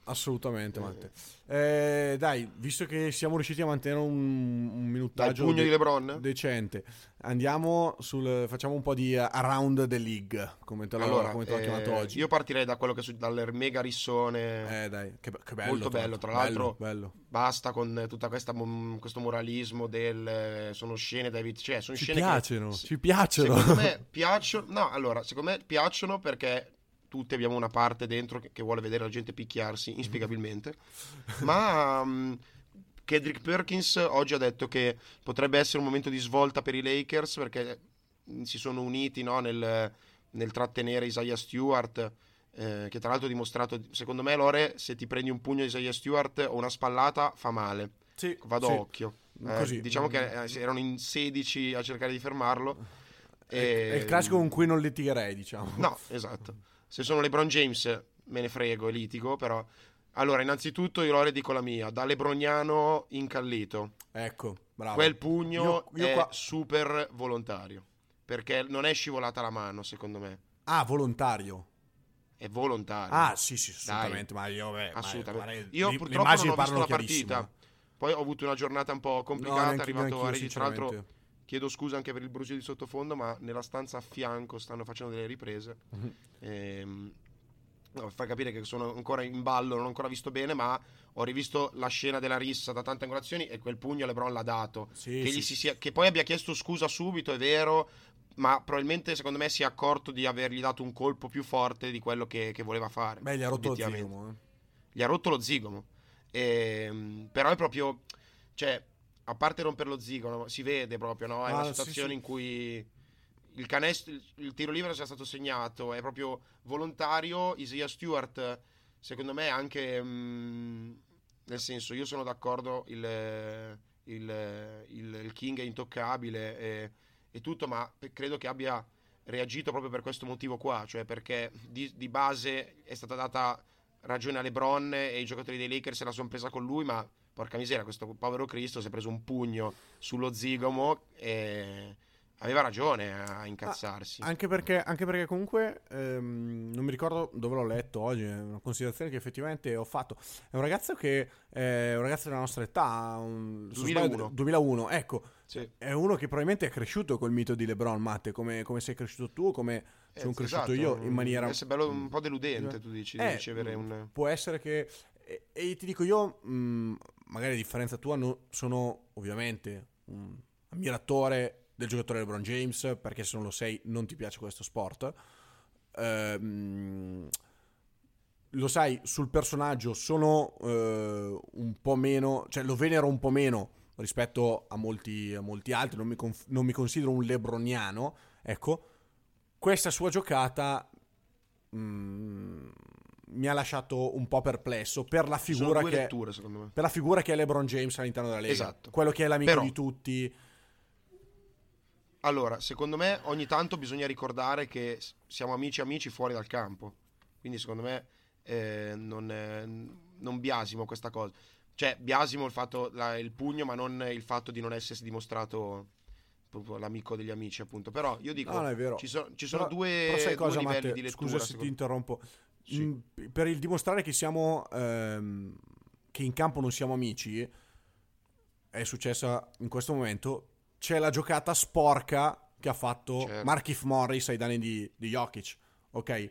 Assolutamente, eh. Matte. Eh, dai, visto che siamo riusciti a mantenere un, un minutaggio dai, pugno de- di LeBron. decente, andiamo sul, facciamo un po' di around the league, come te l'ho, allora, come te l'ho eh, chiamato oggi. Io partirei da quello che su, dal mega rissone. Eh dai, che, che bello. Molto bello, tra l'altro. Bello, bello. Basta con tutta questa questo moralismo del sono scene David, cioè sono ci scene piacciono, che ci piacciono. Secondo me piacciono. No, allora, secondo me piacciono perché tutti abbiamo una parte dentro che vuole vedere la gente picchiarsi, inspiegabilmente. Ma um, Kendrick Perkins oggi ha detto che potrebbe essere un momento di svolta per i Lakers perché si sono uniti, no, nel, nel trattenere Isaiah Stewart, eh, che tra l'altro ha dimostrato, secondo me, Lore, se ti prendi un pugno di Isaiah Stewart o una spallata fa male. Sì, vado sì. Occhio. Eh, Così. Diciamo che erano in sedici a cercare di fermarlo. E... È il classico con cui non litigherei, diciamo. No, esatto. Se sono LeBron James me ne frego e litigo, però... Allora, innanzitutto io Lore dico la mia, da lebroniano incallito. Ecco, bravo. Quel pugno io, io è qua... super volontario, perché non è scivolata la mano, secondo me. Ah, volontario. È volontario. Ah, sì, sì, assolutamente. Dai. Ma io... Beh, assolutamente. Ma io, io li, purtroppo non ho visto la partita. Poi ho avuto una giornata un po' complicata, no, è arrivato a Rigi, tra l'altro... Chiedo scusa anche per il brusio di sottofondo, ma nella stanza a fianco stanno facendo delle riprese. Mm-hmm. Ehm, no, fa capire che sono ancora in ballo, non ho ancora visto bene, ma ho rivisto la scena della rissa da tante angolazioni e quel pugno LeBron l'ha dato. Sì, che, sì. Gli si sia, che poi abbia chiesto scusa subito, è vero, ma probabilmente secondo me si è accorto di avergli dato un colpo più forte di quello che, che voleva fare. Beh, gli ha rotto lo zigomo. Eh. Gli ha rotto lo zigomo. Ehm, però è proprio... Cioè, a parte romper lo zigomo, si vede proprio, no? È ah, una situazione sì, sì. in cui il canestro, il tiro libero sia stato segnato, è proprio volontario. Isaiah Stewart, secondo me, anche mh, nel senso, io sono d'accordo, il, il, il, il King è intoccabile e, e tutto, ma credo che abbia reagito proprio per questo motivo qua, cioè perché di, di base è stata data ragione a LeBron e i giocatori dei Lakers se la sono presa con lui, ma porca miseria, questo povero Cristo si è preso un pugno sullo zigomo e aveva ragione a incazzarsi. Ah, anche, perché, anche perché comunque ehm, non mi ricordo dove l'ho letto oggi, è una considerazione che effettivamente ho fatto. È un ragazzo che è un ragazzo della nostra età, un, duemilauno. duemilauno, ecco. Sì. È uno che probabilmente è cresciuto col mito di LeBron, Matte, come, come sei cresciuto tu, come eh, sono cresciuto esatto, io in maniera... È bello un po' deludente, tu dici, eh, di ricevere un... Può essere che... E, e ti dico io... Mh, magari a differenza tua, no, sono ovviamente un ammiratore del giocatore LeBron James, perché se non lo sei non ti piace questo sport. Ehm, lo sai, sul personaggio sono eh, un po' meno, cioè lo venero un po' meno rispetto a molti, a molti altri, non mi, conf- non mi considero un lebroniano, ecco. Questa sua giocata... Mh, mi ha lasciato un po' perplesso per la figura che letture, secondo me. Per la figura che è LeBron James all'interno della Lega, esatto. Quello che è l'amico però, di tutti. Allora, secondo me ogni tanto bisogna ricordare che siamo amici amici fuori dal campo, quindi secondo me eh, non, eh, non biasimo questa cosa, cioè biasimo il fatto la, il pugno, ma non il fatto di non essersi dimostrato proprio l'amico degli amici, appunto. Però io dico, no, è vero. Ci, so, ci sono però, due, però sai cosa, due livelli Matteo, di lettura. Scusa se ti interrompo. Sì. Per il dimostrare che siamo ehm, che in campo non siamo amici, è successa in questo momento, c'è la giocata sporca che ha fatto, certo, Markieff Morris ai danni di, di Jokic, ok?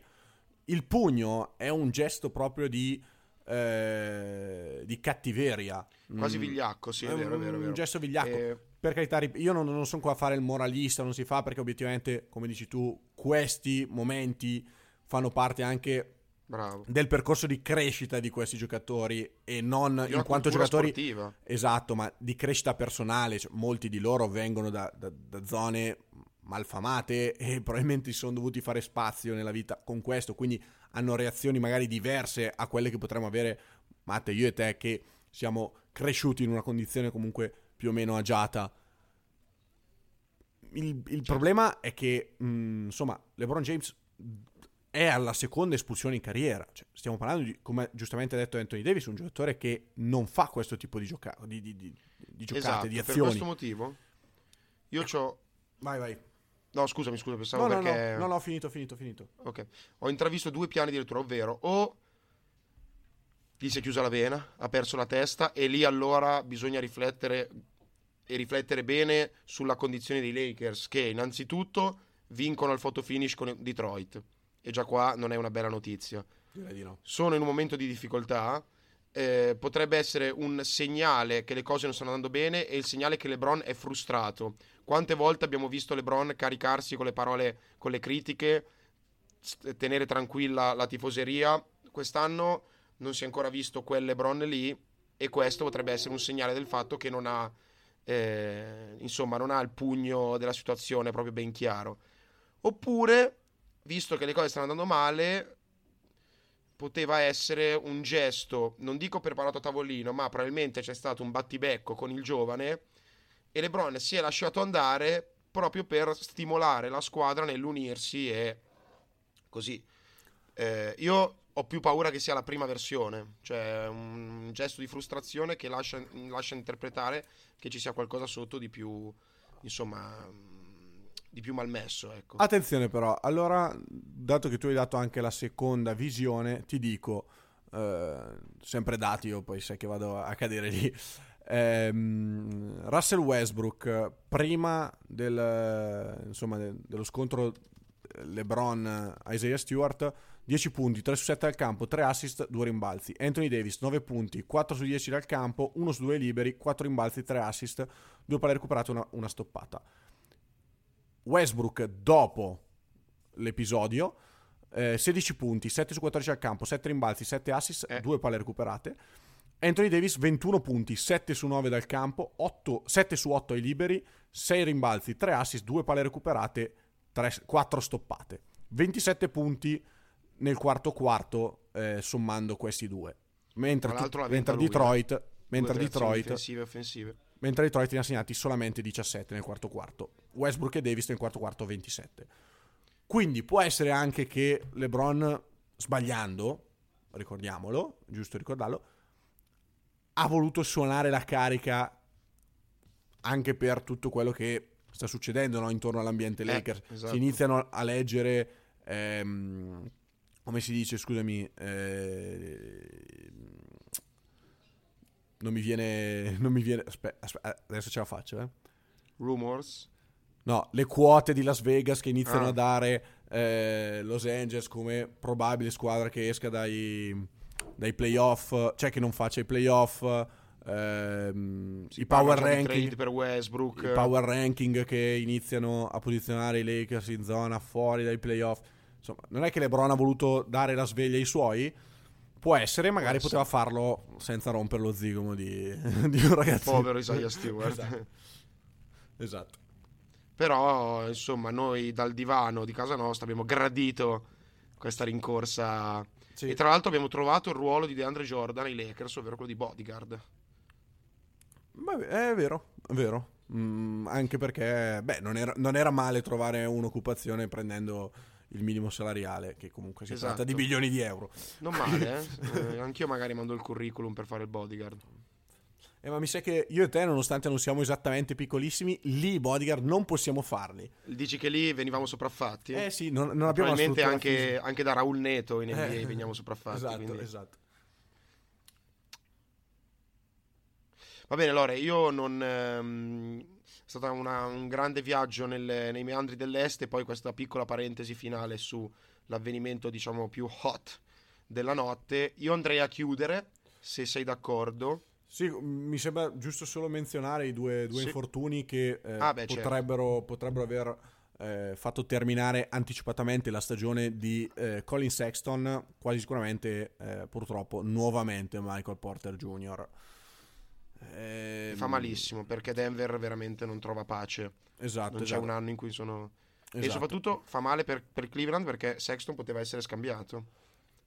Il pugno è un gesto proprio di eh, di cattiveria, quasi vigliacco, sì, è vero, un, vero, vero. Un gesto vigliacco, eh... per carità, io non, non sono qua a fare il moralista, non si fa, perché obiettivamente, come dici tu, questi momenti fanno parte anche, bravo, del percorso di crescita di questi giocatori, e non di in quanto giocatori sportiva. Esatto, ma di crescita personale, cioè, molti di loro vengono da, da, da zone malfamate e probabilmente si sono dovuti fare spazio nella vita con questo, quindi hanno reazioni magari diverse a quelle che potremmo avere Matte, io e te, che siamo cresciuti in una condizione comunque più o meno agiata. Il, il problema è che mh, insomma LeBron James è alla seconda espulsione in carriera, cioè, stiamo parlando di, come giustamente ha detto Anthony Davis, un giocatore che non fa questo tipo di, gioca- di, di, di, di giocate, esatto, di azioni. Per questo motivo io c'ho... Vai, vai. No, scusami, scusa, pensavo no, no, perché... No, no, no, finito, finito, finito. Ok. Ho intravisto due piani di lettura, ovvero o gli si è chiusa la vena, ha perso la testa, e lì allora bisogna riflettere e riflettere bene sulla condizione dei Lakers, che innanzitutto vincono al photo finish con Detroit, e già qua non è una bella notizia. Direi di no. Sono in un momento di difficoltà, eh, potrebbe essere un segnale che le cose non stanno andando bene, e il segnale che LeBron è frustrato. Quante volte abbiamo visto LeBron caricarsi con le parole, con le critiche, tenere tranquilla la tifoseria? Quest'anno non si è ancora visto quel LeBron lì, e questo potrebbe essere un segnale del fatto che non ha, eh, insomma, non ha il pugno della situazione proprio ben chiaro. Oppure, visto che le cose stanno andando male, poteva essere un gesto, non dico preparato a tavolino, ma probabilmente c'è stato un battibecco con il giovane, e LeBron si è lasciato andare proprio per stimolare la squadra nell'unirsi, e così. Eh, io ho più paura che sia la prima versione, cioè un gesto di frustrazione che lascia, lascia interpretare che ci sia qualcosa sotto di più, insomma, di più malmesso, ecco. Attenzione però, allora, dato che tu hai dato anche la seconda visione, ti dico, eh, sempre dati, io poi sai che vado a cadere lì. Russell Westbrook prima del, insomma, dello scontro LeBron Isaiah Stewart, dieci punti, tre su sette dal campo, tre assist, due rimbalzi. Anthony Davis nove punti, quattro su dieci dal campo, uno su due liberi, quattro rimbalzi, tre assist, dopo aver recuperato una, una stoppata. Westbrook dopo l'episodio, eh, sedici punti, sette su quattordici al campo, sette rimbalzi, sette assist, eh. due palle recuperate. Anthony Davis ventuno punti, sette su nove dal campo, otto, sette su otto ai liberi, sei rimbalzi, tre assist, due palle recuperate, tre, quattro stoppate. ventisette punti nel quarto quarto, eh, sommando questi due. Mentre, tu, mentre lui, Detroit, eh. mentre Detroit offensive, offensive. Mentre Detroit ne ha segnati solamente diciassette nel quarto quarto. Westbrook e Davis nel quarto quarto ventisette. Quindi può essere anche che LeBron, sbagliando, ricordiamolo, giusto ricordarlo, ha voluto suonare la carica anche per tutto quello che sta succedendo, no? Intorno all'ambiente Lakers, eh, esatto. Si iniziano a leggere ehm, come si dice, scusami, eh, non mi viene non mi viene aspetta, aspetta, adesso ce la faccio, eh. Rumors, no, le quote di Las Vegas che iniziano ah. a dare eh, Los Angeles come probabile squadra che esca dai dai playoff, cioè che non faccia i playoff, ehm, i power ranking per Westbrook, i power ranking che iniziano a posizionare i Lakers in zona fuori dai playoff. Insomma, non è che LeBron ha voluto dare la sveglia ai suoi, può essere, magari Penso. poteva farlo senza rompere lo zigomo di, di un ragazzino povero Isaiah Stewart. Esatto. Esatto, però insomma noi dal divano di casa nostra abbiamo gradito questa rincorsa. Sì. E tra l'altro abbiamo trovato il ruolo di DeAndre Jordan ai Lakers, ovvero quello di bodyguard. Beh, è vero, è vero. Mm, anche perché beh, non, era, non era male trovare un'occupazione prendendo il minimo salariale, che comunque si esatto. tratta di milioni di euro. Non male, eh? eh, anch'io magari mando il curriculum per fare il bodyguard. Eh, ma mi sa che io e te, nonostante non siamo esattamente piccolissimi, lì bodyguard non possiamo farli. Dici che lì venivamo sopraffatti? Eh sì, non, non abbiamo probabilmente anche, anche da Raul Neto in N B A eh, veniamo sopraffatti. Esatto, quindi. Esatto. Va bene, Lore, io non... Ehm, è stato un grande viaggio nel, nei meandri dell'est, e poi questa piccola parentesi finale sull'avvenimento, diciamo, più hot della notte. Io andrei a chiudere, se sei d'accordo. Sì, mi sembra giusto solo menzionare i due, due sì. infortuni che eh, ah, beh, potrebbero, certo. potrebbero aver eh, fatto terminare anticipatamente la stagione di eh, Colin Sexton, quasi sicuramente, eh, purtroppo, nuovamente Michael Porter Junior Eh, Fa malissimo, perché Denver veramente non trova pace. Esatto. Non esatto. c'è un anno in cui sono... Esatto. E soprattutto fa male per, per Cleveland, perché Sexton poteva essere scambiato.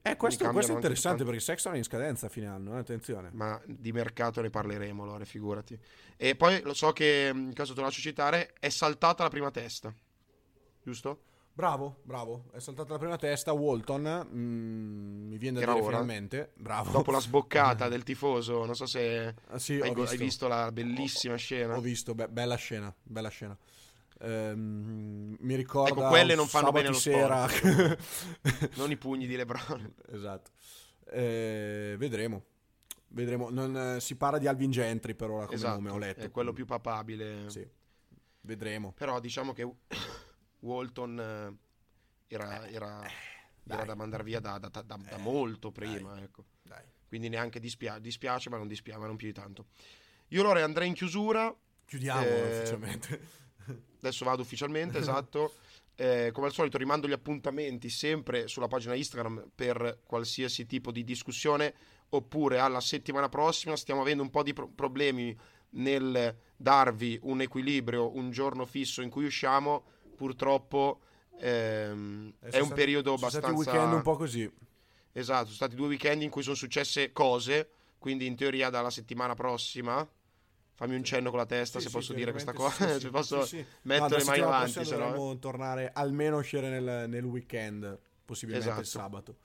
Eh, questo, questo è interessante, perché Sexton è in scadenza a fine anno, eh, attenzione. Ma di mercato ne parleremo, Lore, figurati. E poi lo so che, in caso te lo lascio citare, è saltata la prima testa, giusto? Bravo, bravo, è saltata la prima testa. Walton, mm, mi viene da dire finalmente, bravo. Dopo la sboccata del tifoso, non so se ah, sì, hai, visto. hai visto la bellissima ho, scena. Ho visto, be- bella scena, bella scena. Um, mi ricorda, ecco, quelle non fanno bene lo sera. Sport non i pugni di LeBron, esatto. eh, vedremo vedremo non, eh, si parla di Alvin Gentry per ora, come, esatto, come ho letto, è quello più papabile, sì. Vedremo, però diciamo che Walton era, era, eh, era da mandar via da, da, da, da eh, molto prima, dai. Ecco. Dai. Quindi neanche dispia- dispiace ma non dispiace ma non più di tanto. Io allora andrei in chiusura, chiudiamo eh, ufficialmente. Adesso vado ufficialmente, esatto. Eh, come al solito rimando gli appuntamenti sempre sulla pagina Instagram per qualsiasi tipo di discussione, oppure alla settimana prossima. Stiamo avendo un po' di pro- problemi nel darvi un equilibrio, un giorno fisso in cui usciamo. Purtroppo ehm, è un periodo abbastanza... Sono stati weekend un po' così. Esatto, sono stati due weekend in cui sono successe cose, quindi in teoria dalla settimana prossima... Fammi un cenno con la testa, sì, se sì, posso dire questa cosa. Sì, se sì, posso sì, sì. mettere no, mai avanti. Se dovremmo eh. tornare, almeno uscire nel, nel weekend, possibilmente esatto. il sabato.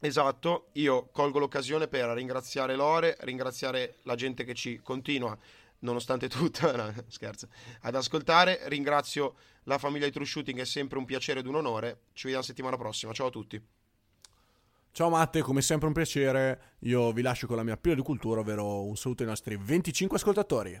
Esatto, io colgo l'occasione per ringraziare Lore, ringraziare la gente che ci continua, nonostante tutto, no, scherzo, ad ascoltare. Ringrazio la famiglia di True Shooting, è sempre un piacere ed un onore. Ci vediamo settimana prossima, ciao a tutti. Ciao Matte, come sempre un piacere, io vi lascio con la mia pillola di cultura, ovvero un saluto ai nostri venticinque ascoltatori.